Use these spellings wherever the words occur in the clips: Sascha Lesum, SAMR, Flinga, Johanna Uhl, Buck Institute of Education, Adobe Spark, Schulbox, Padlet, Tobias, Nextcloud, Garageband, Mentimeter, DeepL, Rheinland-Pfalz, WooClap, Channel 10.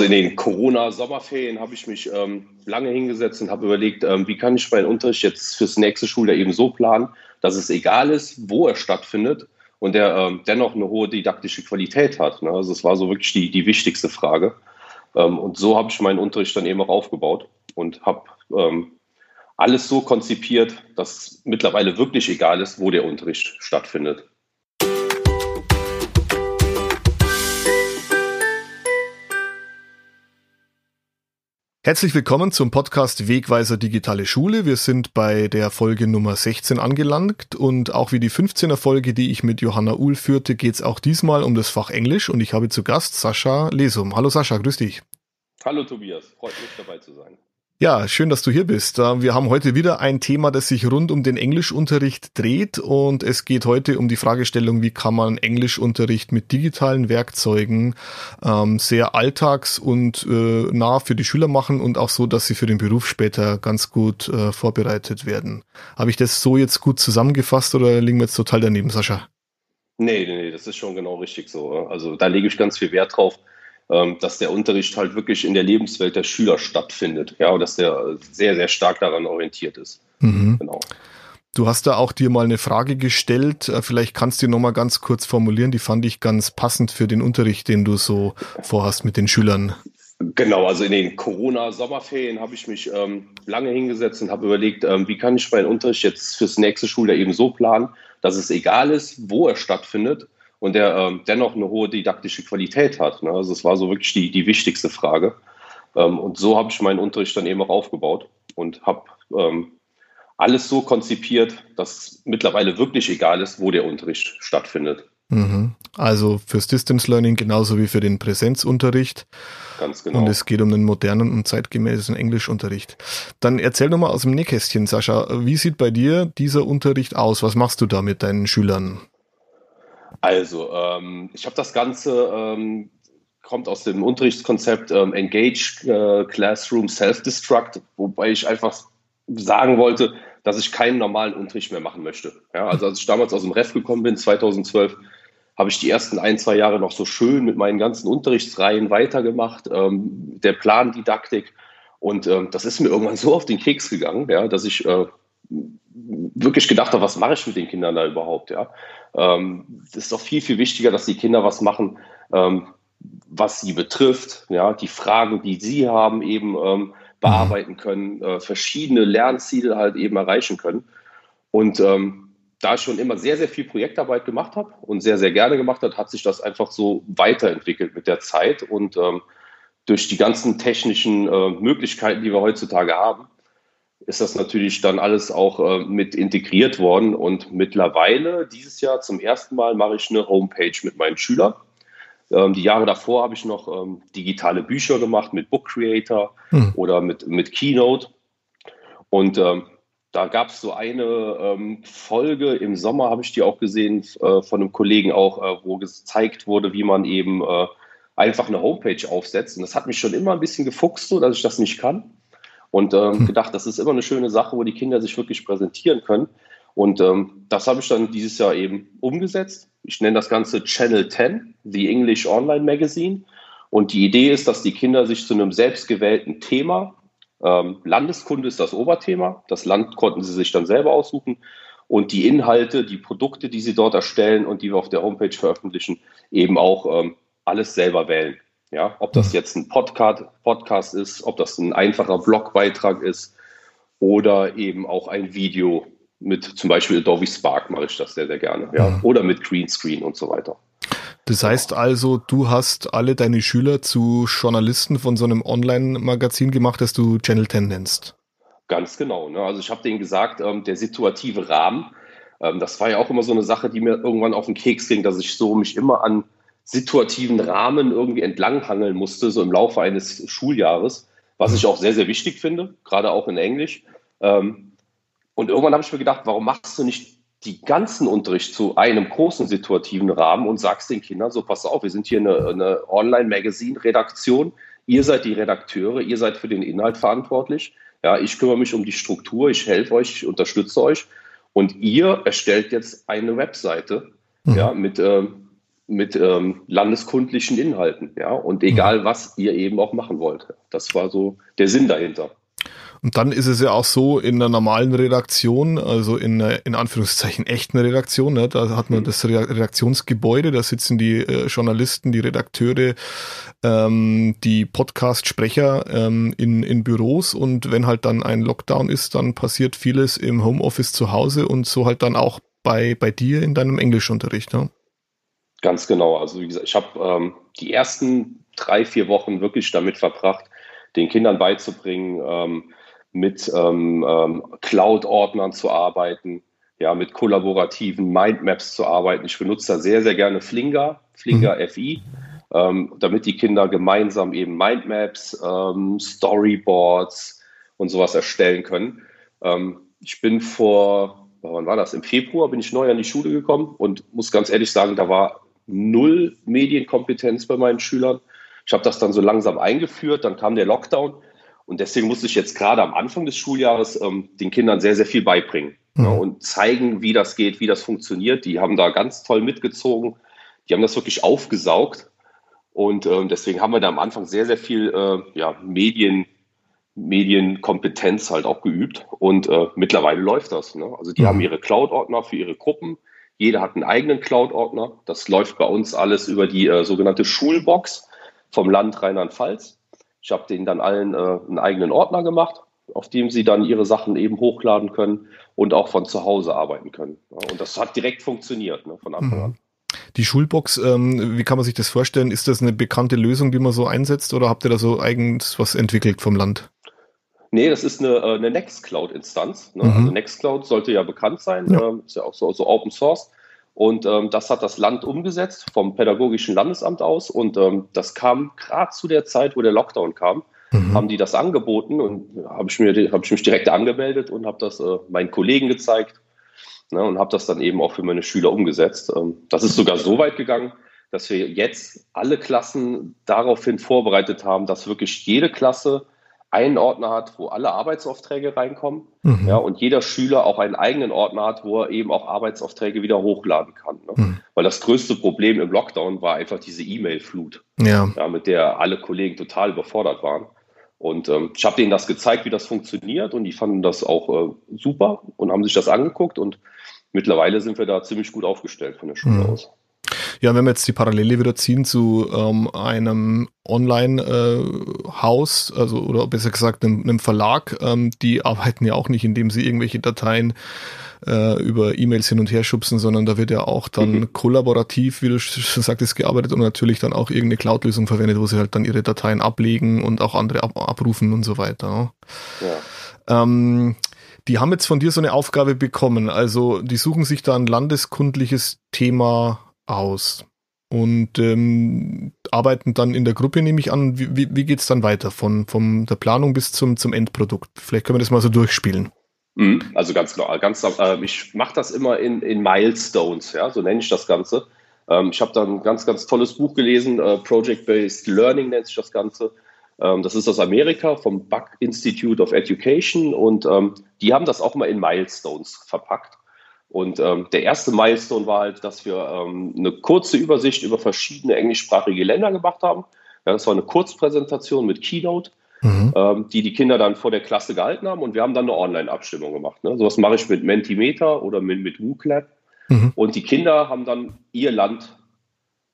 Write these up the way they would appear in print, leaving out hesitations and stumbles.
Also in den Corona-Sommerferien habe ich mich lange hingesetzt und habe überlegt, wie kann ich meinen Unterricht jetzt fürs nächste Schuljahr eben so planen, dass es egal ist, wo er stattfindet und der dennoch eine hohe didaktische Qualität hat. Ne? Also es war so wirklich die wichtigste Frage. Und so habe ich meinen Unterricht dann eben auch aufgebaut und habe alles so konzipiert, dass mittlerweile wirklich egal ist, wo der Unterricht stattfindet. Herzlich willkommen zum Podcast Wegweiser Digitale Schule. Wir sind bei der Folge Nummer 16 angelangt und auch wie die 15er Folge, die ich mit Johanna Uhl führte, geht es auch diesmal um das Fach Englisch und ich habe zu Gast Sascha Lesum. Hallo Sascha, grüß dich. Hallo Tobias, freut mich dabei zu sein. Ja, schön, dass du hier bist. Wir haben heute wieder ein Thema, das sich rund um den Englischunterricht dreht und es geht heute um die Fragestellung, wie kann man Englischunterricht mit digitalen Werkzeugen sehr alltags- und nah für die Schüler machen und auch so, dass sie für den Beruf später ganz gut vorbereitet werden. Habe ich das so jetzt gut zusammengefasst oder liegen wir jetzt total daneben, Sascha? Nee, das ist schon genau richtig so. Also da lege ich ganz viel Wert drauf, dass der Unterricht halt wirklich in der Lebenswelt der Schüler stattfindet, ja, und dass der sehr, sehr stark daran orientiert ist. Mhm. Genau. Du hast da auch dir mal eine Frage gestellt, vielleicht kannst du die nochmal ganz kurz formulieren, die fand ich ganz passend für den Unterricht, den du so vorhast mit den Schülern. Genau, also in den Corona-Sommerferien habe ich mich lange hingesetzt und habe überlegt, wie kann ich meinen Unterricht jetzt fürs nächste Schuljahr eben so planen, dass es egal ist, wo er stattfindet, und der dennoch eine hohe didaktische Qualität hat. Ne? Also es war so wirklich die wichtigste Frage. Und so habe ich meinen Unterricht dann eben auch aufgebaut und habe alles so konzipiert, dass mittlerweile wirklich egal ist, wo der Unterricht stattfindet. Mhm. Also fürs Distance Learning genauso wie für den Präsenzunterricht. Ganz genau. Und es geht um den modernen und zeitgemäßen Englischunterricht. Dann erzähl doch mal aus dem Nähkästchen, Sascha, wie sieht bei dir dieser Unterricht aus? Was machst du da mit deinen Schülern? Also, ich habe das Ganze, kommt aus dem Unterrichtskonzept Engage Classroom Self-Destruct, wobei ich einfach sagen wollte, dass ich keinen normalen Unterricht mehr machen möchte. Ja, also als ich damals aus dem Ref gekommen bin, 2012, habe ich die ersten 1-2 Jahre noch so schön mit meinen ganzen Unterrichtsreihen weitergemacht, der Plandidaktik. Und das ist mir irgendwann so auf den Keks gegangen, ja, dass ich wirklich gedacht habe, was mache ich mit den Kindern da überhaupt, ja. Es ist doch viel, viel wichtiger, dass die Kinder was machen, was sie betrifft, ja, die Fragen, die sie haben, eben bearbeiten können, verschiedene Lernziele halt eben erreichen können. Und da ich schon immer sehr, sehr viel Projektarbeit gemacht habe und sehr, sehr gerne gemacht habe, hat sich das einfach so weiterentwickelt mit der Zeit und durch die ganzen technischen Möglichkeiten, die wir heutzutage haben, ist das natürlich dann alles auch mit integriert worden. Und mittlerweile, dieses Jahr zum ersten Mal, mache ich eine Homepage mit meinen Schülern. Die Jahre davor habe ich noch digitale Bücher gemacht mit Book Creator oder mit Keynote. Und da gab es so eine Folge, im Sommer habe ich die auch gesehen, von einem Kollegen auch, wo gezeigt wurde, wie man eben einfach eine Homepage aufsetzt. Und das hat mich schon immer ein bisschen gefuchst, so dass ich das nicht kann. Und gedacht, das ist immer eine schöne Sache, wo die Kinder sich wirklich präsentieren können. Und das habe ich dann dieses Jahr eben umgesetzt. Ich nenne das Ganze Channel 10, The English Online Magazine. Und die Idee ist, dass die Kinder sich zu einem selbstgewählten Thema, Landeskunde ist das Oberthema, das Land konnten sie sich dann selber aussuchen. Und die Inhalte, die Produkte, die sie dort erstellen und die wir auf der Homepage veröffentlichen, eben auch alles selber wählen. Ja, ob das jetzt ein Podcast ist, ob das ein einfacher Blogbeitrag ist oder eben auch ein Video mit zum Beispiel Adobe Spark, mache ich das sehr, sehr gerne. Ja. Oder mit Greenscreen und so weiter. Das heißt also, du hast alle deine Schüler zu Journalisten von so einem Online-Magazin gemacht, das du Channel 10 nennst. Ganz genau. Ne? Also ich habe denen gesagt, der situative Rahmen, das war ja auch immer so eine Sache, die mir irgendwann auf den Keks ging, dass ich so mich immer an situativen Rahmen irgendwie entlanghangeln musste, so im Laufe eines Schuljahres, was ich auch sehr, sehr wichtig finde, gerade auch in Englisch. Und irgendwann habe ich mir gedacht, warum machst du nicht die ganzen Unterricht zu einem großen situativen Rahmen und sagst den Kindern, so pass auf, wir sind hier eine Online-Magazin-Redaktion, ihr seid die Redakteure, ihr seid für den Inhalt verantwortlich, ja, ich kümmere mich um die Struktur, ich helfe euch, ich unterstütze euch und ihr erstellt jetzt eine Webseite, ja, mit mit landeskundlichen Inhalten, ja, und egal was ihr eben auch machen wollt. Das war so der Sinn dahinter. Und dann ist es ja auch so, in einer normalen Redaktion, also in Anführungszeichen echten Redaktion, ne, da hat man das Redaktionsgebäude, da sitzen die Journalisten, die Redakteure, die Podcast-Sprecher in Büros, und wenn halt dann ein Lockdown ist, dann passiert vieles im Homeoffice zu Hause und so halt dann auch bei dir in deinem Englischunterricht, ne? Ganz genau. Also wie gesagt, ich habe die ersten 3-4 Wochen wirklich damit verbracht, den Kindern beizubringen, mit Cloud-Ordnern zu arbeiten, ja, mit kollaborativen Mindmaps zu arbeiten. Ich benutze da sehr, sehr gerne Flinga FI, damit die Kinder gemeinsam eben Mindmaps, Storyboards und sowas erstellen können. Ich bin wann war das? Im Februar bin ich neu an die Schule gekommen und muss ganz ehrlich sagen, da war 0 Medienkompetenz bei meinen Schülern. Ich habe das dann so langsam eingeführt, dann kam der Lockdown und deswegen musste ich jetzt gerade am Anfang des Schuljahres den Kindern sehr, sehr viel beibringen, ne, und zeigen, wie das geht, wie das funktioniert. Die haben da ganz toll mitgezogen, die haben das wirklich aufgesaugt und deswegen haben wir da am Anfang sehr, sehr viel Medienkompetenz halt auch geübt und mittlerweile läuft das, ne? Also die haben ihre Cloud-Ordner für ihre Gruppen, jeder hat einen eigenen Cloud-Ordner, das läuft bei uns alles über die sogenannte Schulbox vom Land Rheinland-Pfalz. Ich habe denen dann allen einen eigenen Ordner gemacht, auf dem sie dann ihre Sachen eben hochladen können und auch von zu Hause arbeiten können. Und das hat direkt funktioniert, ne, von Anfang an. Die Schulbox, wie kann man sich das vorstellen? Ist das eine bekannte Lösung, die man so einsetzt, oder habt ihr da so eigens was entwickelt vom Land? Nee, das ist eine Nextcloud-Instanz, ne? Also Nextcloud sollte ja bekannt sein, ja. Ist ja auch so Open Source. Und das hat das Land umgesetzt, vom Pädagogischen Landesamt aus. Und das kam gerade zu der Zeit, wo der Lockdown kam, haben die das angeboten. Und habe ich mich direkt angemeldet und habe das meinen Kollegen gezeigt, ne, und habe das dann eben auch für meine Schüler umgesetzt. Das ist sogar so weit gegangen, dass wir jetzt alle Klassen daraufhin vorbereitet haben, dass wirklich jede Klasse einen Ordner hat, wo alle Arbeitsaufträge reinkommen, ja, und jeder Schüler auch einen eigenen Ordner hat, wo er eben auch Arbeitsaufträge wieder hochladen kann, ne? Weil das größte Problem im Lockdown war einfach diese E-Mail-Flut, ja, mit der alle Kollegen total überfordert waren. Und ich habe denen das gezeigt, wie das funktioniert, und die fanden das auch super und haben sich das angeguckt, und mittlerweile sind wir da ziemlich gut aufgestellt von der Schule aus. Ja, wenn wir jetzt die Parallele wieder ziehen zu einem Online-Haus, also, oder besser gesagt einem Verlag, die arbeiten ja auch nicht, indem sie irgendwelche Dateien über E-Mails hin und her schubsen, sondern da wird ja auch dann kollaborativ, wie du schon sagtest, gearbeitet und natürlich dann auch irgendeine Cloud-Lösung verwendet, wo sie halt dann ihre Dateien ablegen und auch andere abrufen und so weiter. Ja. Die haben jetzt von dir so eine Aufgabe bekommen, also die suchen sich da ein landeskundliches Thema aus und arbeiten dann in der Gruppe, nehme ich an. Wie geht es dann weiter von der Planung bis zum Endprodukt? Vielleicht können wir das mal so durchspielen. Also ganz klar, ich mache das immer in Milestones, ja, so nenne ich das Ganze. Ich habe da ein ganz, ganz tolles Buch gelesen, Project-Based Learning nennt sich das Ganze. Das ist aus Amerika, vom Buck Institute of Education, und die haben das auch mal in Milestones verpackt. Und der erste Milestone war halt, dass wir eine kurze Übersicht über verschiedene englischsprachige Länder gemacht haben. Ja, das war eine Kurzpräsentation mit Keynote, die Kinder dann vor der Klasse gehalten haben. Und wir haben dann eine Online-Abstimmung gemacht, ne? Sowas mache ich mit Mentimeter oder mit WooClap. Und die Kinder haben dann ihr Land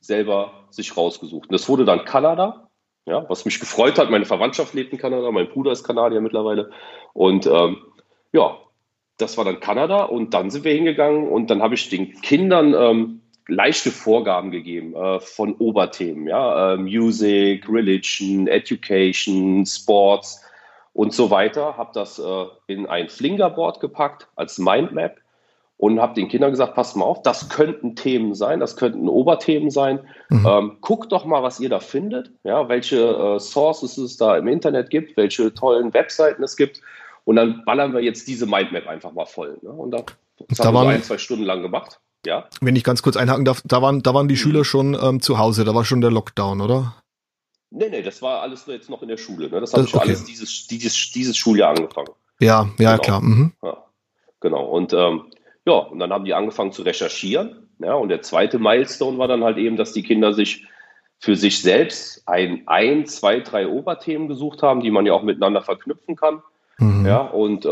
selber sich rausgesucht. Und das wurde dann Kanada, ja, was mich gefreut hat. Meine Verwandtschaft lebt in Kanada, mein Bruder ist Kanadier mittlerweile. Und ja, das war dann Kanada, und dann sind wir hingegangen und dann habe ich den Kindern leichte Vorgaben gegeben von Oberthemen, ja, Music, Religion, Education, Sports und so weiter. Habe das in ein Flinga-Board gepackt als Mindmap und habe den Kindern gesagt, passt mal auf, das könnten Themen sein, das könnten Oberthemen sein. Guckt doch mal, was ihr da findet, ja, welche Sources es da im Internet gibt, welche tollen Webseiten es gibt. Und dann ballern wir jetzt diese Mindmap einfach mal voll, ne? Und das haben wir so 1-2 Stunden lang gemacht. Ja? Wenn ich ganz kurz einhaken darf, da waren die Schüler schon zu Hause, da war schon der Lockdown, oder? Nee, das war alles jetzt noch in der Schule, ne? Das habe ich alles dieses Schuljahr angefangen. Ja, genau. Klar. Ja, genau. Und dann haben die angefangen zu recherchieren, Ja, und der zweite Milestone war dann halt eben, dass die Kinder sich für sich selbst zwei, drei Oberthemen gesucht haben, die man ja auch miteinander verknüpfen kann. Mhm. Ja, und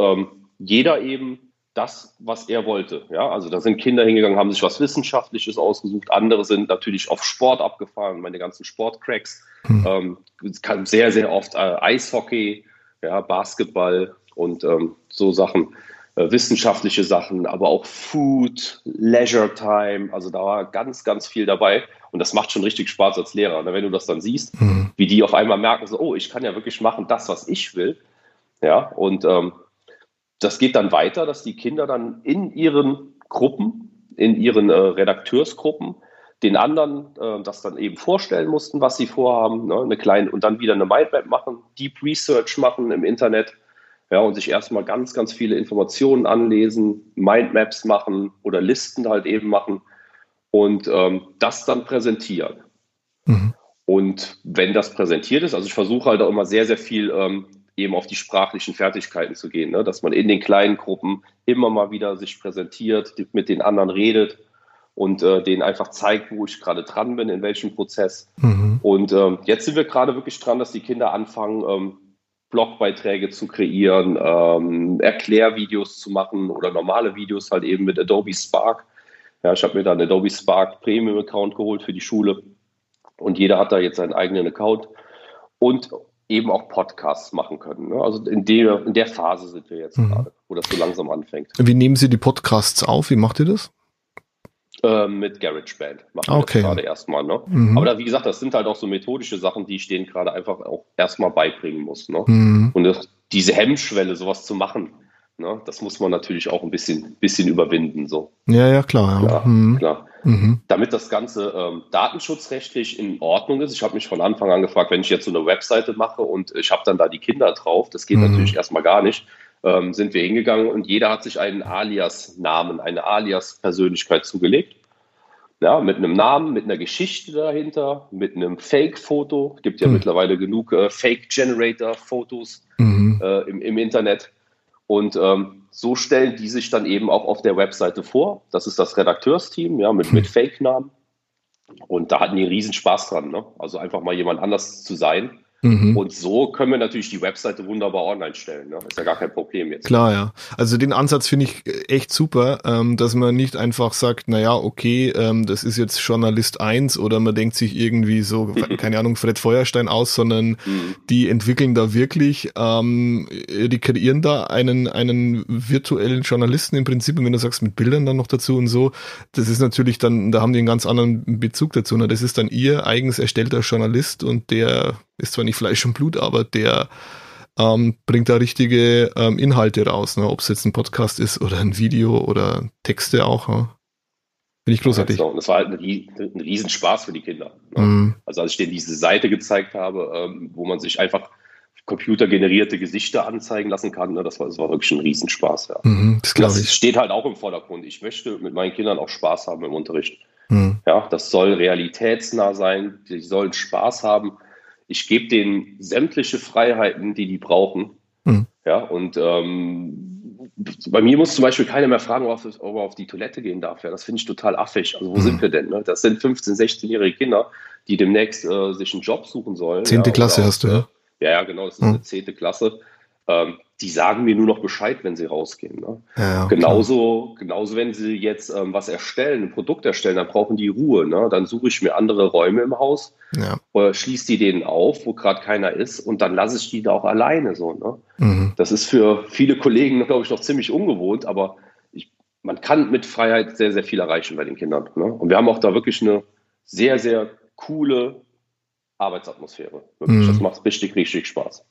jeder eben das, was er wollte. Ja, also da sind Kinder hingegangen, haben sich was Wissenschaftliches ausgesucht. Andere sind natürlich auf Sport abgefahren, meine ganzen Sportcracks. Mhm. Kann sehr, sehr oft Eishockey, ja, Basketball und so Sachen, wissenschaftliche Sachen, aber auch Food, Leisure Time. Also da war ganz, ganz viel dabei. Und das macht schon richtig Spaß als Lehrer, wenn du das dann siehst, mhm, wie die auf einmal merken, so, oh, ich kann ja wirklich machen das, was ich will. Ja, und das geht dann weiter, dass die Kinder dann in ihren Gruppen, in ihren Redakteursgruppen, den anderen das dann eben vorstellen mussten, was sie vorhaben, ne? Eine kleine, und dann wieder eine Mindmap machen, Deep Research machen im Internet, ja, und sich erstmal ganz, ganz viele Informationen anlesen, Mindmaps machen oder Listen halt eben machen und das dann präsentieren. Mhm. Und wenn das präsentiert ist, also ich versuche halt auch immer sehr, sehr viel eben auf die sprachlichen Fertigkeiten zu gehen, ne? Dass man in den kleinen Gruppen immer mal wieder sich präsentiert, mit den anderen redet und denen einfach zeigt, wo ich gerade dran bin, in welchem Prozess. Mhm. Und jetzt sind wir gerade wirklich dran, dass die Kinder anfangen, Blogbeiträge zu kreieren, Erklärvideos zu machen oder normale Videos halt eben mit Adobe Spark. Ja, ich habe mir da einen Adobe Spark Premium Account geholt für die Schule und jeder hat da jetzt seinen eigenen Account und eben auch Podcasts machen können. Ne? Also in der Phase sind wir jetzt, mhm, gerade, wo das so langsam anfängt. Wie nehmen Sie die Podcasts auf? Wie macht ihr das? Mit Garageband machen wir das gerade erstmal. Ne? Mhm. Aber da, wie gesagt, das sind halt auch so methodische Sachen, die ich denen gerade einfach auch erstmal beibringen muss. Ne? Mhm. Und das, diese Hemmschwelle, sowas zu machen, ne? Das muss man natürlich auch ein bisschen überwinden. So. Ja, ja, klar. Ja. Klar, mhm, klar. Mhm. Damit das Ganze datenschutzrechtlich in Ordnung ist. Ich habe mich von Anfang an gefragt, wenn ich jetzt so eine Webseite mache und ich habe dann da die Kinder drauf, das geht, mhm, natürlich erstmal gar nicht, sind wir hingegangen und jeder hat sich einen Alias-Namen, eine Alias-Persönlichkeit zugelegt. Ja, mit einem Namen, mit einer Geschichte dahinter, mit einem Fake-Foto. Es gibt ja, mhm, mittlerweile genug Fake-Generator-Fotos, mhm, im Internet. Und so stellen die sich dann eben auch auf der Webseite vor. Das ist das Redakteursteam, ja, mit Fake-Namen. Und da hatten die einen riesen Spaß dran, ne? Also einfach mal jemand anders zu sein. Mhm. Und so können wir natürlich die Webseite wunderbar online stellen. Ne? Ist ja gar kein Problem jetzt. Klar, ja. Also den Ansatz finde ich echt super, dass man nicht einfach sagt, naja, okay, das ist jetzt Journalist 1 oder man denkt sich irgendwie so, keine Ahnung, Fred Feuerstein aus, sondern die entwickeln da wirklich, die kreieren da einen virtuellen Journalisten im Prinzip. Und wenn du sagst, mit Bildern dann noch dazu und so, das ist natürlich dann, da haben die einen ganz anderen Bezug dazu. Ne? Das ist dann ihr eigens erstellter Journalist und der ist zwar nicht Fleisch und Blut, aber der bringt da richtige Inhalte raus, ne? Ob es jetzt ein Podcast ist oder ein Video oder Texte auch. Ne? Finde ich großartig. Ja, genau. Und das war halt ein Riesenspaß für die Kinder. Ne? Mhm. Also als ich denen diese Seite gezeigt habe, wo man sich einfach computergenerierte Gesichter anzeigen lassen kann, ne? Das war wirklich ein Riesenspaß. Ja. Mhm, das glaube ich. Das steht halt auch im Vordergrund. Ich möchte mit meinen Kindern auch Spaß haben im Unterricht. Mhm. Ja, das soll realitätsnah sein. Die sollen Spaß haben. Ich gebe denen sämtliche Freiheiten, die brauchen. Mhm. Ja, und bei mir muss zum Beispiel keiner mehr fragen, ob er auf die Toilette gehen darf. Ja, das finde ich total affig. Also wo sind wir denn? Ne? Das sind 15-, 16-jährige Kinder, die demnächst sich einen Job suchen sollen. 10. Ja, Klasse auch, hast du, ja? Ja, genau, das ist eine 10. Klasse. Die sagen mir nur noch Bescheid, wenn sie rausgehen. Ne? Ja, okay. Genauso, wenn sie jetzt was erstellen, ein Produkt erstellen, dann brauchen die Ruhe. Ne? Dann suche ich mir andere Räume im Haus, ja, oder schließe die denen auf, wo gerade keiner ist, und dann lasse ich die da auch alleine. So, ne? Mhm. Das ist für viele Kollegen, glaube ich, noch ziemlich ungewohnt, aber man kann mit Freiheit sehr, sehr viel erreichen bei den Kindern. Ne? Und wir haben auch da wirklich eine sehr, sehr coole Arbeitsatmosphäre. Wirklich. Mhm. Das macht richtig, richtig Spaß.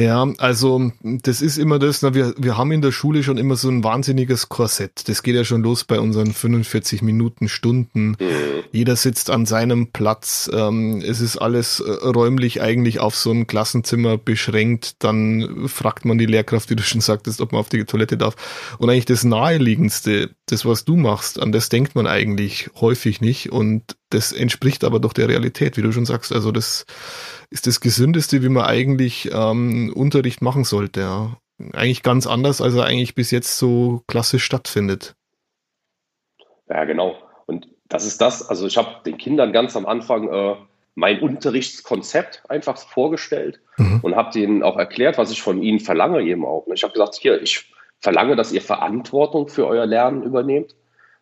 Ja, also das ist immer das, na, wir haben in der Schule schon immer so ein wahnsinniges Korsett. Das geht ja schon los bei unseren 45 Minuten, Stunden. Jeder sitzt an seinem Platz. Es ist alles räumlich eigentlich auf so ein Klassenzimmer beschränkt. Dann fragt man die Lehrkraft, wie du schon sagtest, ob man auf die Toilette darf. Und eigentlich das Naheliegendste, das, was du machst, an das denkt man eigentlich häufig nicht. Und das entspricht aber doch der Realität, wie du schon sagst. Also das ist das Gesündeste, wie man eigentlich Unterricht machen sollte. Ja. Eigentlich ganz anders, als er eigentlich bis jetzt so klassisch stattfindet. Ja, genau. Das ist das, also ich habe den Kindern ganz am Anfang mein Unterrichtskonzept einfach vorgestellt und habe denen auch erklärt, was ich von ihnen verlange eben auch. Ich habe gesagt, hier, ich verlange, dass ihr Verantwortung für euer Lernen übernehmt.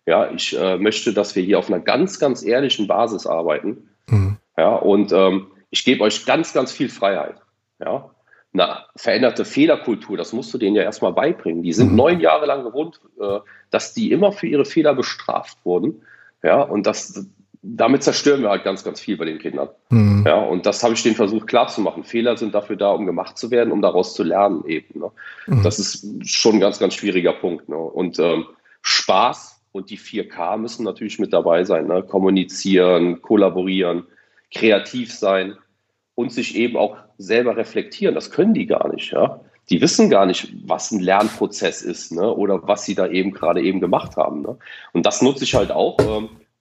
Ja, ich möchte, dass wir hier auf einer ganz, ganz ehrlichen Basis arbeiten. Ja, und ich gebe euch ganz, ganz viel Freiheit. Ja, eine veränderte Fehlerkultur, das musst du denen ja erstmal beibringen. Die sind 9 Jahre lang gewohnt, dass die immer für ihre Fehler bestraft wurden. Ja, und das, damit zerstören wir halt ganz, ganz viel bei den Kindern. Ja, und das habe ich denen versucht klarzumachen. Fehler sind dafür da, um gemacht zu werden, um daraus zu lernen eben. Ne? Das ist schon ein ganz, ganz schwieriger Punkt. Ne? Und Spaß und die 4K müssen natürlich mit dabei sein. Ne? Kommunizieren, kollaborieren, kreativ sein und sich eben auch selber reflektieren. Das können die gar nicht. Ja? Die wissen gar nicht, was ein Lernprozess ist, ne? Oder was sie da eben gerade eben gemacht haben. Ne? Und das nutze ich halt auch,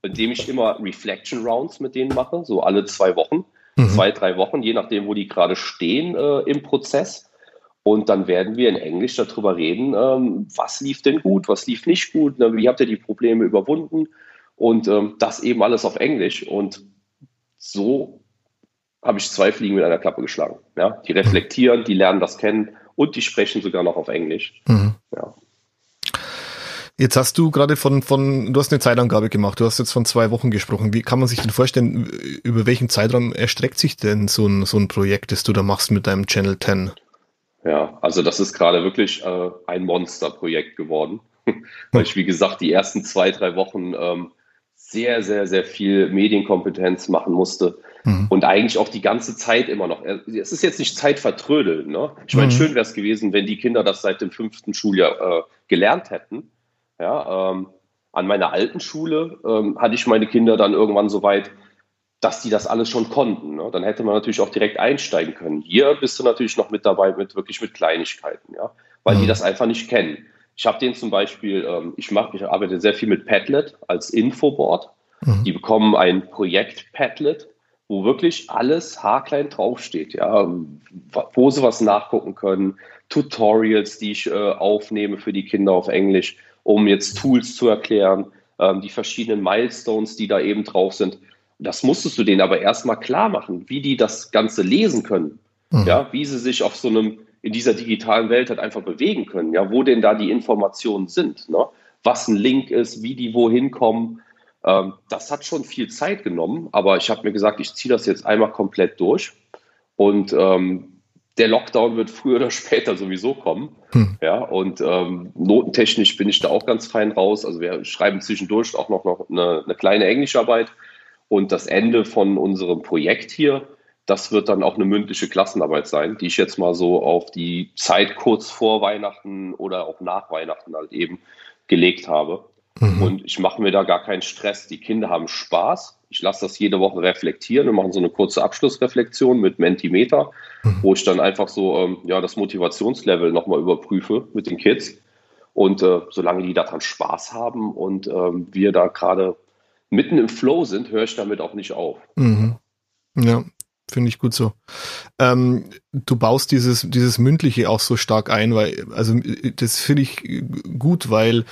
indem ich immer Reflection Rounds mit denen mache, so alle 2 Wochen, 2, 3 Wochen, je nachdem, wo die gerade stehen im Prozess. Und dann werden wir in Englisch darüber reden, was lief denn gut, was lief nicht gut, ne? Wie habt ihr die Probleme überwunden? Und das eben alles auf Englisch. Und so habe ich 2 Fliegen mit einer Klappe geschlagen. Ja? Die reflektieren, die lernen das kennen. Und die sprechen sogar noch auf Englisch. Ja. Jetzt hast du gerade du hast eine Zeitangabe gemacht, du hast jetzt von 2 Wochen gesprochen. Wie kann man sich denn vorstellen, über welchen Zeitraum erstreckt sich denn so ein Projekt, das du da machst mit deinem Channel 10? Ja, also das ist gerade wirklich ein Monsterprojekt geworden. Weil ich, wie gesagt, die ersten 2, 3 Wochen sehr, sehr, sehr viel Medienkompetenz machen musste. Und eigentlich auch die ganze Zeit immer noch. Es ist jetzt nicht Zeitvertrödeln. Ne? Ich meine, schön wäre es gewesen, wenn die Kinder das seit dem 5. Schuljahr gelernt hätten. Ja, an meiner alten Schule hatte ich meine Kinder dann irgendwann so weit, dass die das alles schon konnten. Ne? Dann hätte man natürlich auch direkt einsteigen können. Hier bist du natürlich noch mit dabei, wirklich mit Kleinigkeiten, ja? Weil die das einfach nicht kennen. Ich habe denen zum Beispiel, ich arbeite sehr viel mit Padlet als Infoboard. Die bekommen ein Projekt Padlet, wo wirklich alles haarklein draufsteht, ja, wo sie was nachgucken können, Tutorials, die ich aufnehme für die Kinder auf Englisch, um jetzt Tools zu erklären, die verschiedenen Milestones, die da eben drauf sind. Das musstest du denen aber erstmal klar machen, wie die das Ganze lesen können, ja, wie sie sich auf so einem, in dieser digitalen Welt halt einfach bewegen können, ja, wo denn da die Informationen sind, ne? Was ein Link ist, wie die wohin kommen. Das hat schon viel Zeit genommen, aber ich habe mir gesagt, ich ziehe das jetzt einmal komplett durch und der Lockdown wird früher oder später sowieso kommen. Ja, und notentechnisch bin ich da auch ganz fein raus. Also wir schreiben zwischendurch auch noch eine kleine Englischarbeit und das Ende von unserem Projekt hier, das wird dann auch eine mündliche Klassenarbeit sein, die ich jetzt mal so auf die Zeit kurz vor Weihnachten oder auch nach Weihnachten halt eben gelegt habe. Und ich mache mir da gar keinen Stress. Die Kinder haben Spaß. Ich lasse das jede Woche reflektieren. Wir machen so eine kurze Abschlussreflexion mit Mentimeter, wo ich dann einfach so ja, das Motivationslevel nochmal überprüfe mit den Kids. Und solange die daran Spaß haben und wir da gerade mitten im Flow sind, höre ich damit auch nicht auf. Ja, finde ich gut so. Du baust dieses Mündliche auch so stark ein, weil, also das finde ich gut, weil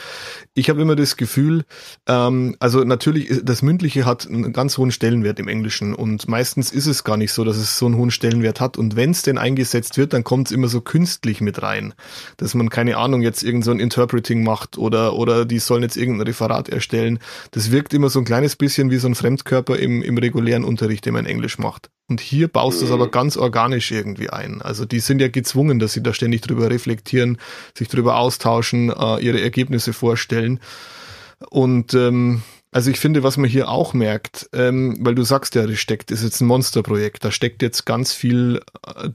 ich habe immer das Gefühl, also natürlich, das Mündliche hat einen ganz hohen Stellenwert im Englischen und meistens ist es gar nicht so, dass es so einen hohen Stellenwert hat und wenn es denn eingesetzt wird, dann kommt es immer so künstlich mit rein, dass man, keine Ahnung, jetzt irgend so ein Interpreting macht oder die sollen jetzt irgendein Referat erstellen. Das wirkt immer so ein kleines bisschen wie so ein Fremdkörper im regulären Unterricht, den man in Englisch macht. Und hier baust du es aber ganz organisch irgendwie ein. Also die sind ja gezwungen, dass sie da ständig drüber reflektieren, sich drüber austauschen, ihre Ergebnisse vorstellen. Und also ich finde, was man hier auch merkt, weil du sagst ja, das ist jetzt ein Monsterprojekt, da steckt jetzt ganz viel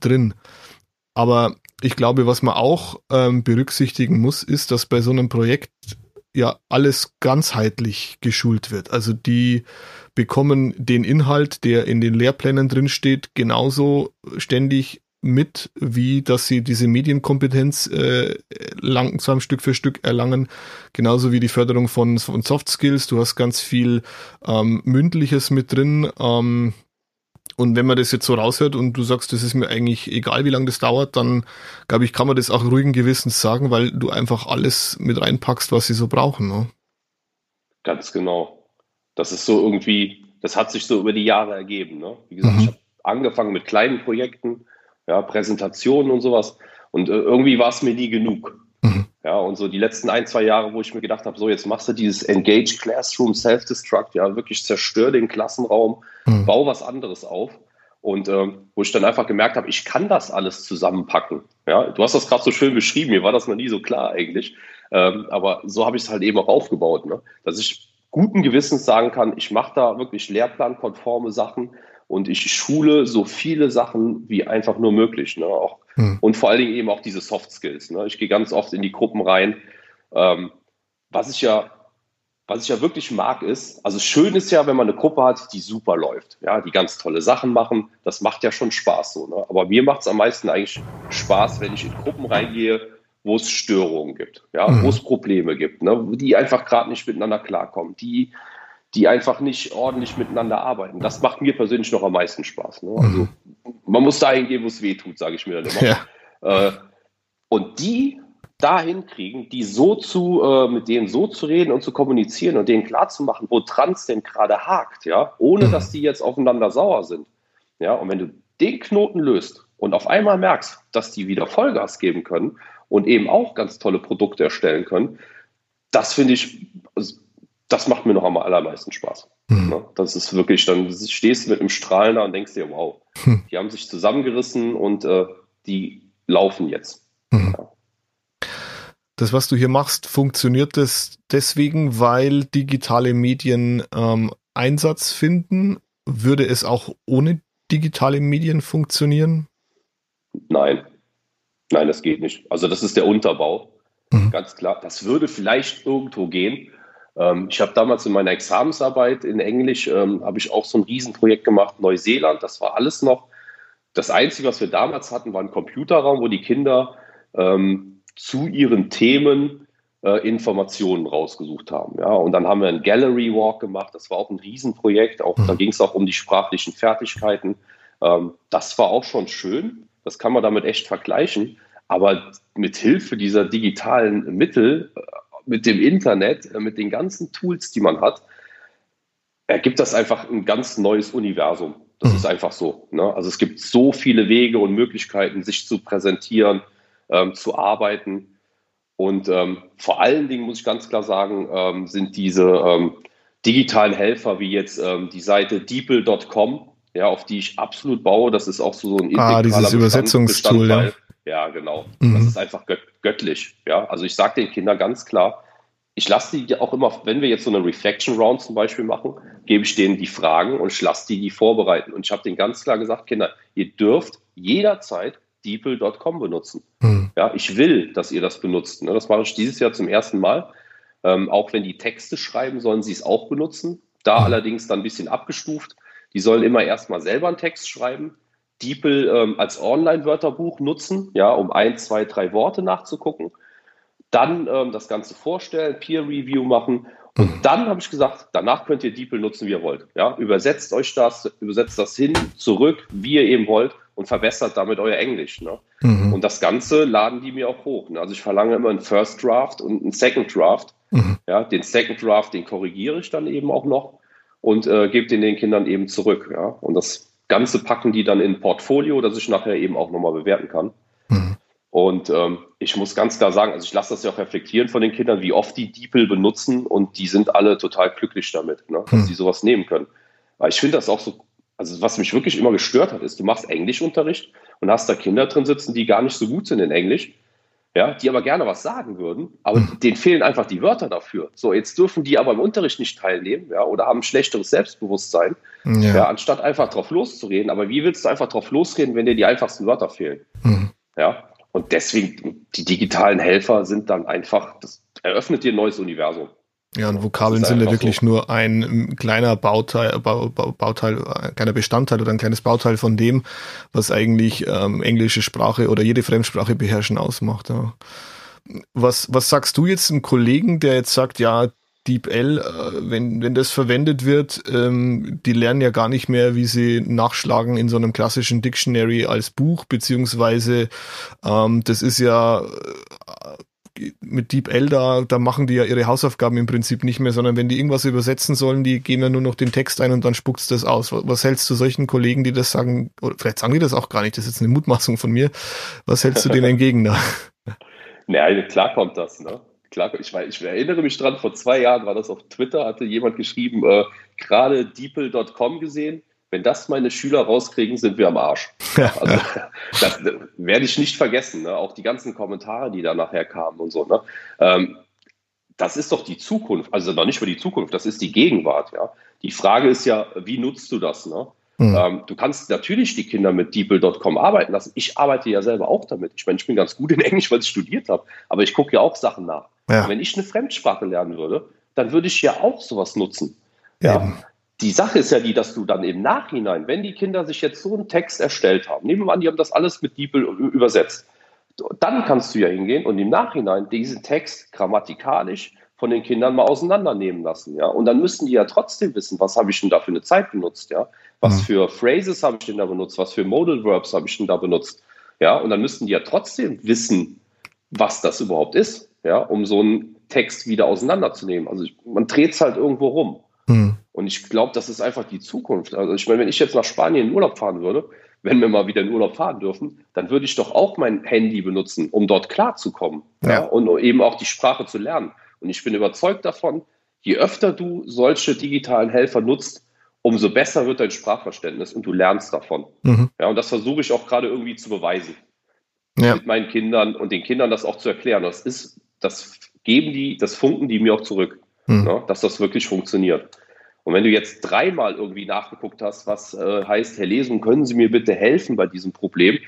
drin. Aber ich glaube, was man auch berücksichtigen muss, ist, dass bei so einem Projekt ja alles ganzheitlich geschult wird. Also die bekommen den Inhalt, der in den Lehrplänen drinsteht, genauso ständig mit, wie dass sie diese Medienkompetenz langsam Stück für Stück erlangen, genauso wie die Förderung von Soft Skills. Du hast ganz viel Mündliches mit drin. Und wenn man das jetzt so raushört und du sagst, das ist mir eigentlich egal, wie lange das dauert, dann, glaube ich, kann man das auch ruhigen Gewissens sagen, weil du einfach alles mit reinpackst, was sie so brauchen. Ne? Ganz genau. Das ist so irgendwie, das hat sich so über die Jahre ergeben. Ne? Wie gesagt, ich habe angefangen mit kleinen Projekten, ja, Präsentationen und sowas. Und irgendwie war es mir nie genug. Ja, und so die letzten 1-2 Jahre, wo ich mir gedacht habe, so jetzt machst du dieses Engage Classroom Self-Destruct, ja, wirklich zerstör den Klassenraum, bau was anderes auf. Und wo ich dann einfach gemerkt habe, ich kann das alles zusammenpacken. Ja, du hast das gerade so schön beschrieben, mir war das noch nie so klar eigentlich. Aber so habe ich es halt eben auch aufgebaut, ne? Dass ich guten Gewissens sagen kann, ich mache da wirklich lehrplankonforme Sachen und ich schule so viele Sachen wie einfach nur möglich. Ne? Auch, und vor allen Dingen eben auch diese Soft Skills. Ne? Ich gehe ganz oft in die Gruppen rein. Was ich ja wirklich mag ist, also schön ist ja, wenn man eine Gruppe hat, die super läuft, ja, die ganz tolle Sachen machen, das macht ja schon Spaß so. Ne? Aber mir macht es am meisten eigentlich Spaß, wenn ich in Gruppen reingehe, wo es Störungen gibt, ja, wo es Probleme gibt, ne? Die einfach gerade nicht miteinander klarkommen, die einfach nicht ordentlich miteinander arbeiten. Das macht mir persönlich noch am meisten Spaß. Ne? Also man muss dahin gehen, wo es weh tut, sage ich mir dann immer. Ja. Und die dahin kriegen, die so mit denen so zu reden und zu kommunizieren und denen klarzumachen, wo trans denn gerade hakt, ja, ohne dass die jetzt aufeinander sauer sind. Ja, und wenn du den Knoten löst und auf einmal merkst, dass die wieder Vollgas geben können und eben auch ganz tolle Produkte erstellen können, das finde ich, das macht mir noch am allermeisten Spaß. Ne? Das ist wirklich, dann stehst du mit einem Strahlen da und denkst dir, wow, die haben sich zusammengerissen und die laufen jetzt. Ja. Das, was du hier machst, funktioniert das deswegen, weil digitale Medien Einsatz finden? Würde es auch ohne digitale Medien funktionieren? Nein, das geht nicht. Also das ist der Unterbau, ganz klar. Das würde vielleicht irgendwo gehen. Ich habe damals in meiner Examensarbeit in Englisch, habe ich auch so ein Riesenprojekt gemacht, Neuseeland, das war alles noch. Das Einzige, was wir damals hatten, war ein Computerraum, wo die Kinder zu ihren Themen Informationen rausgesucht haben. Ja? Und dann haben wir einen Gallery Walk gemacht, das war auch ein Riesenprojekt, auch, da ging es auch um die sprachlichen Fertigkeiten. Das war auch schon schön, das kann man damit echt vergleichen, aber mit Hilfe dieser digitalen Mittel, mit dem Internet, mit den ganzen Tools, die man hat, ergibt das einfach ein ganz neues Universum. Das ist einfach so. Ne? Also es gibt so viele Wege und Möglichkeiten, sich zu präsentieren, zu arbeiten. Und vor allen Dingen muss ich ganz klar sagen, sind diese digitalen Helfer wie jetzt die Seite DeepL.com, ja, auf die ich absolut baue. Das ist auch so ein integraler dieses Übersetzungstool. Ja, genau. Das ist einfach göttlich. Ja, also ich sage den Kindern ganz klar, ich lasse die auch immer, wenn wir jetzt so eine Reflection Round zum Beispiel machen, gebe ich denen die Fragen und ich lasse die vorbereiten. Und ich habe denen ganz klar gesagt, Kinder, ihr dürft jederzeit DeepL.com benutzen. Ja, ich will, dass ihr das benutzt. Das mache ich dieses Jahr zum ersten Mal. Auch wenn die Texte schreiben, sollen sie es auch benutzen. Da allerdings dann ein bisschen abgestuft. Die sollen immer erstmal selber einen Text schreiben. DeepL als Online-Wörterbuch nutzen, ja, um 1, 2, 3 Worte nachzugucken. Dann das Ganze vorstellen, Peer-Review machen. Und dann habe ich gesagt, danach könnt ihr DeepL nutzen, wie ihr wollt. Ja, übersetzt euch das, übersetzt das hin, zurück, wie ihr eben wollt und verbessert damit euer Englisch. Ne? Und das Ganze laden die mir auch hoch. Ne? Also ich verlange immer einen First Draft und einen Second Draft. Ja, den Second Draft, den korrigiere ich dann eben auch noch und gebe den Kindern eben zurück. Ja? Und das Ganze packen die dann in ein Portfolio, das ich nachher eben auch nochmal bewerten kann. Und ich muss ganz klar sagen, also ich lasse das ja auch reflektieren von den Kindern, wie oft die DeepL benutzen und die sind alle total glücklich damit, ne, dass sie sowas nehmen können. Aber ich finde das auch so, also was mich wirklich immer gestört hat, ist, du machst Englischunterricht und hast da Kinder drin sitzen, die gar nicht so gut sind in Englisch, ja, die aber gerne was sagen würden, aber denen fehlen einfach die Wörter dafür. So, jetzt dürfen die aber im Unterricht nicht teilnehmen, ja, oder haben ein schlechteres Selbstbewusstsein, ja, anstatt einfach drauf loszureden. Aber wie willst du einfach drauf losreden, wenn dir die einfachsten Wörter fehlen? Ja, und deswegen, die digitalen Helfer sind dann einfach, das eröffnet dir ein neues Universum. Ja, und Vokabeln sind ja wirklich so nur ein kleiner Bauteil, ein kleiner Bestandteil oder ein kleines Bauteil von dem, was eigentlich englische Sprache oder jede Fremdsprache beherrschen ausmacht. Ja. Was sagst du jetzt einem Kollegen, der jetzt sagt, ja, DeepL, wenn das verwendet wird, die lernen ja gar nicht mehr, wie sie nachschlagen in so einem klassischen Dictionary als Buch, beziehungsweise das ist ja mit DeepL da machen die ja ihre Hausaufgaben im Prinzip nicht mehr, sondern wenn die irgendwas übersetzen sollen, die geben ja nur noch den Text ein und dann spuckt es das aus. Was hältst du solchen Kollegen, die das sagen, oder vielleicht sagen die das auch gar nicht, das ist jetzt eine Mutmaßung von mir, was hältst du denen entgegen da? Naja, klar kommt das, ne? Klar, ich erinnere mich dran, vor 2 Jahren war das auf Twitter, hatte jemand geschrieben, gerade DeepL.com gesehen, wenn das meine Schüler rauskriegen, sind wir am Arsch. Also, das werde ich nicht vergessen, ne? Auch die ganzen Kommentare, die da nachher kamen und so. Ne? Das ist doch die Zukunft, also noch nicht für die Zukunft, das ist die Gegenwart. Ja? Die Frage ist ja, wie nutzt du das? Ne? Mhm. Du kannst natürlich die Kinder mit DeepL.com arbeiten lassen. Ich arbeite ja selber auch damit. Ich meine, ich bin ganz gut in Englisch, weil ich studiert habe, aber ich gucke ja auch Sachen nach. Ja. Wenn ich eine Fremdsprache lernen würde, dann würde ich ja auch sowas nutzen. Ja. Ja? Die Sache ist ja die, dass du dann im Nachhinein, wenn die Kinder sich jetzt so einen Text erstellt haben, nehmen wir mal an, die haben das alles mit DeepL übersetzt, dann kannst du ja hingehen und im Nachhinein diesen Text grammatikalisch von den Kindern mal auseinandernehmen lassen. Ja? Und dann müssten die ja trotzdem wissen, was habe ich denn da für eine Zeit benutzt? Ja? Was für Phrases habe ich denn da benutzt? Was für Modal Verbs habe ich denn da benutzt? Ja? Und dann müssten die ja trotzdem wissen, was das überhaupt ist, ja? Um so einen Text wieder auseinanderzunehmen. Also man dreht es halt irgendwo rum. Mhm. Und ich glaube, das ist einfach die Zukunft. Also ich meine, wenn ich jetzt nach Spanien in Urlaub fahren würde, wenn wir mal wieder in Urlaub fahren dürfen, dann würde ich doch auch mein Handy benutzen, um dort klarzukommen, ja. Ja, und eben auch die Sprache zu lernen. Und ich bin überzeugt davon, je öfter du solche digitalen Helfer nutzt, umso besser wird dein Sprachverständnis und du lernst davon. Mhm. Ja, und das versuche ich auch gerade irgendwie zu beweisen, ja, mit meinen Kindern und den Kindern das auch zu erklären. Das funken die mir auch zurück, ja, dass das wirklich funktioniert. Und wenn du jetzt 3-mal irgendwie nachgeguckt hast, was heißt, Herr Lesum, können Sie mir bitte helfen bei diesem Problem?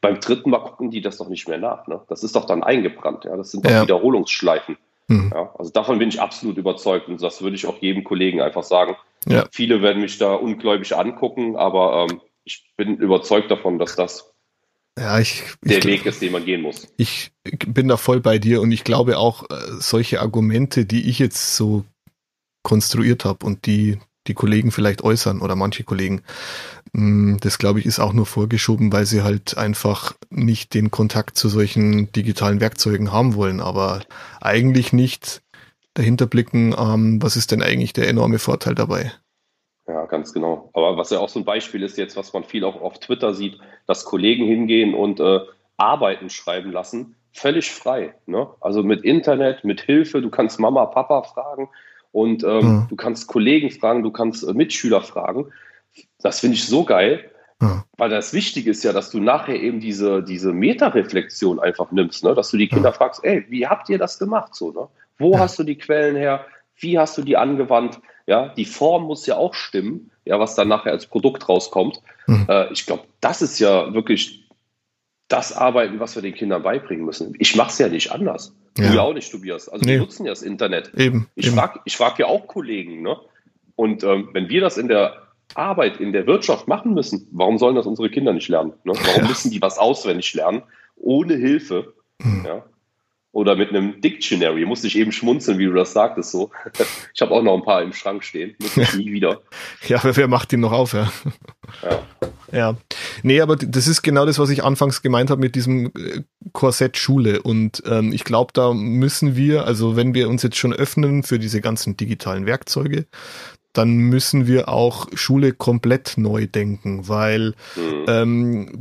Beim 3. Mal gucken die das doch nicht mehr nach. Ne? Das ist doch dann eingebrannt. Ja? Das sind doch Wiederholungsschleifen. Mhm. Ja? Also davon bin ich absolut überzeugt. Und das würde ich auch jedem Kollegen einfach sagen. Ja. Viele werden mich da ungläubig angucken, aber ich bin überzeugt davon, dass das der Weg ist, den man gehen muss. Ich bin da voll bei dir und ich glaube auch, solche Argumente, die ich jetzt so konstruiert habe und die Kollegen vielleicht äußern oder manche Kollegen. Das, glaube ich, ist auch nur vorgeschoben, weil sie halt einfach nicht den Kontakt zu solchen digitalen Werkzeugen haben wollen, aber eigentlich nicht dahinter blicken, was ist denn eigentlich der enorme Vorteil dabei? Ja, ganz genau. Aber was ja auch so ein Beispiel ist jetzt, was man viel auch auf Twitter sieht, dass Kollegen hingehen und Arbeiten schreiben lassen, völlig frei. Ne? Also mit Internet, mit Hilfe, du kannst Mama, Papa fragen, und du kannst Kollegen fragen, du kannst Mitschüler fragen. Das finde ich so geil, weil das Wichtige ist ja, dass du nachher eben diese Metareflexion einfach nimmst, ne? Dass du die Kinder fragst, ey, wie habt ihr das gemacht? So, ne? Wo hast du die Quellen her? Wie hast du die angewandt? Ja, die Form muss ja auch stimmen, ja, was dann nachher als Produkt rauskommt. Ich glaube, das ist ja wirklich das Arbeiten, was wir den Kindern beibringen müssen. Ich mache es ja nicht anders. Ja. Du ja auch nicht, Tobias. Also wir nutzen ja das Internet. Eben. Ich frag ja auch Kollegen, ne? Und wenn wir das in der Arbeit, in der Wirtschaft machen müssen, warum sollen das unsere Kinder nicht lernen? Ne? Warum müssen die was auswendig lernen, ohne Hilfe? Ja? Oder mit einem Dictionary. Musste ich eben schmunzeln, wie du das sagtest. So. Ich habe auch noch ein paar im Schrank stehen. Muss ich nie wieder. Ja, wer macht den noch auf? Ja. Ja, nee, aber das ist genau das, was ich anfangs gemeint habe mit diesem Korsett Schule und ich glaube, da müssen wir, also wenn wir uns jetzt schon öffnen für diese ganzen digitalen Werkzeuge, dann müssen wir auch Schule komplett neu denken, weil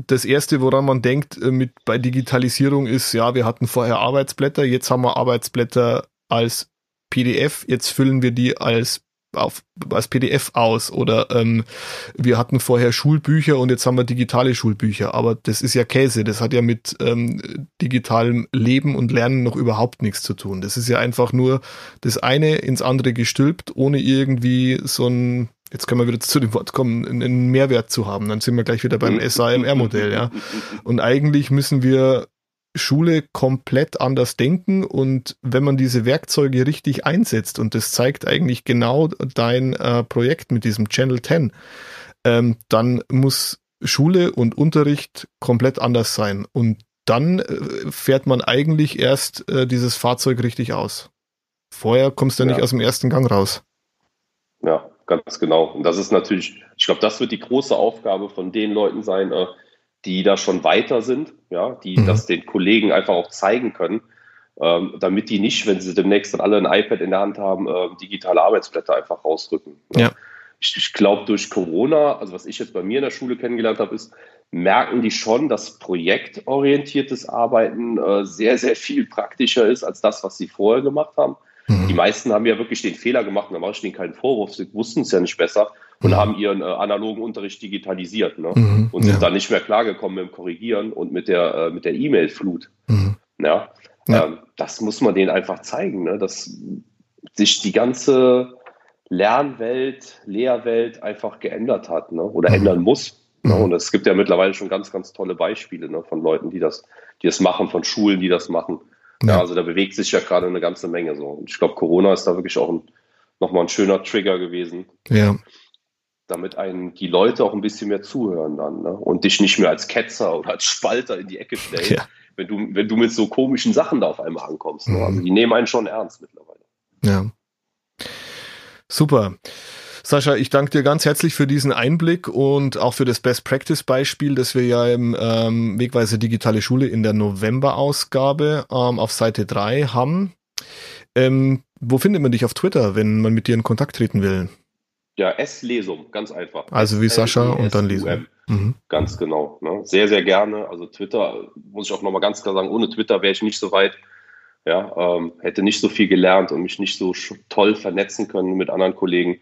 das Erste, woran man denkt bei Digitalisierung ist, ja, wir hatten vorher Arbeitsblätter, jetzt haben wir Arbeitsblätter als PDF, jetzt füllen wir die als PDF aus oder wir hatten vorher Schulbücher und jetzt haben wir digitale Schulbücher, aber das ist ja Käse, das hat ja mit digitalem Leben und Lernen noch überhaupt nichts zu tun. Das ist ja einfach nur das eine ins andere gestülpt, ohne irgendwie so ein, jetzt können wir wieder zu dem Wort kommen, einen Mehrwert zu haben. Dann sind wir gleich wieder beim SAMR-Modell, ja. Und eigentlich müssen wir Schule komplett anders denken und wenn man diese Werkzeuge richtig einsetzt und das zeigt eigentlich genau dein Projekt mit diesem Channel 10, dann muss Schule und Unterricht komplett anders sein und dann fährt man eigentlich erst dieses Fahrzeug richtig aus. Vorher kommst du ja nicht aus dem ersten Gang raus. Ja, ganz genau. Und das ist natürlich, ich glaube, das wird die große Aufgabe von den Leuten sein, die da schon weiter sind, ja, die das den Kollegen einfach auch zeigen können, damit die nicht, wenn sie demnächst dann alle ein iPad in der Hand haben, digitale Arbeitsblätter einfach rausrücken. Ja. Ich glaube, durch Corona, also was ich jetzt bei mir in der Schule kennengelernt habe, ist, merken die schon, dass projektorientiertes Arbeiten sehr, sehr viel praktischer ist als das, was sie vorher gemacht haben. Mhm. Die meisten haben ja wirklich den Fehler gemacht, und da mache ich denen keinen Vorwurf, sie wussten es ja nicht besser und haben ihren analogen Unterricht digitalisiert, ne? Und sind dann nicht mehr klargekommen mit dem Korrigieren und mit der E-Mail-Flut. Mhm. Ja? Ja. Das muss man denen einfach zeigen, ne? Dass sich die ganze Lernwelt, Lehrwelt einfach geändert hat, ne? Oder ändern muss. Ja, und es gibt ja mittlerweile schon ganz, ganz tolle Beispiele, ne, von Leuten, die das machen, von Schulen, die das machen. Ja. Ja, also da bewegt sich ja gerade eine ganze Menge so. Und ich glaube, Corona ist da wirklich auch nochmal ein schöner Trigger gewesen. Ja. Damit die Leute auch ein bisschen mehr zuhören dann, ne, und dich nicht mehr als Ketzer oder als Spalter in die Ecke stellen, ja, wenn du mit so komischen Sachen da auf einmal ankommst. Ne? Also die nehmen einen schon ernst mittlerweile. Ja. Super. Sascha, ich danke dir ganz herzlich für diesen Einblick und auch für das Best-Practice-Beispiel, das wir ja im Wegweiser Digitale Schule in der November-Ausgabe auf Seite 3 haben. Wo findet man dich auf Twitter, wenn man mit dir in Kontakt treten will? Ja, S-Lesum, ganz einfach. Also wie Sascha und dann Lesum. Ganz genau. Ne? Sehr, sehr gerne. Also Twitter, muss ich auch nochmal ganz klar sagen, ohne Twitter wäre ich nicht so weit. Ja, hätte nicht so viel gelernt und mich nicht so toll vernetzen können mit anderen Kollegen.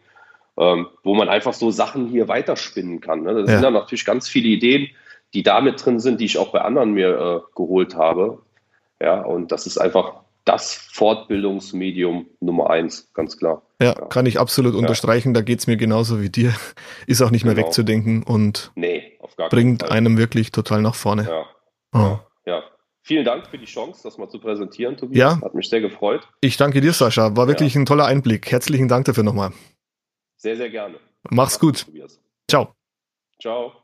Wo man einfach so Sachen hier weiterspinnen kann. Ne? Da sind dann natürlich ganz viele Ideen, die da mit drin sind, die ich auch bei anderen mir geholt habe. Ja, und das ist einfach das Fortbildungsmedium Nummer 1, ganz klar. Ja, ja, kann ich absolut unterstreichen. Da geht es mir genauso wie dir. Ist auch nicht mehr wegzudenken und bringt einem wirklich total nach vorne. Ja. Oh. Ja. Vielen Dank für die Chance, das mal zu präsentieren, Tobias. Ja. Hat mich sehr gefreut. Ich danke dir, Sascha. War wirklich ein toller Einblick. Herzlichen Dank dafür nochmal. Sehr, sehr gerne. Mach's gut. Tobias. Ciao. Ciao.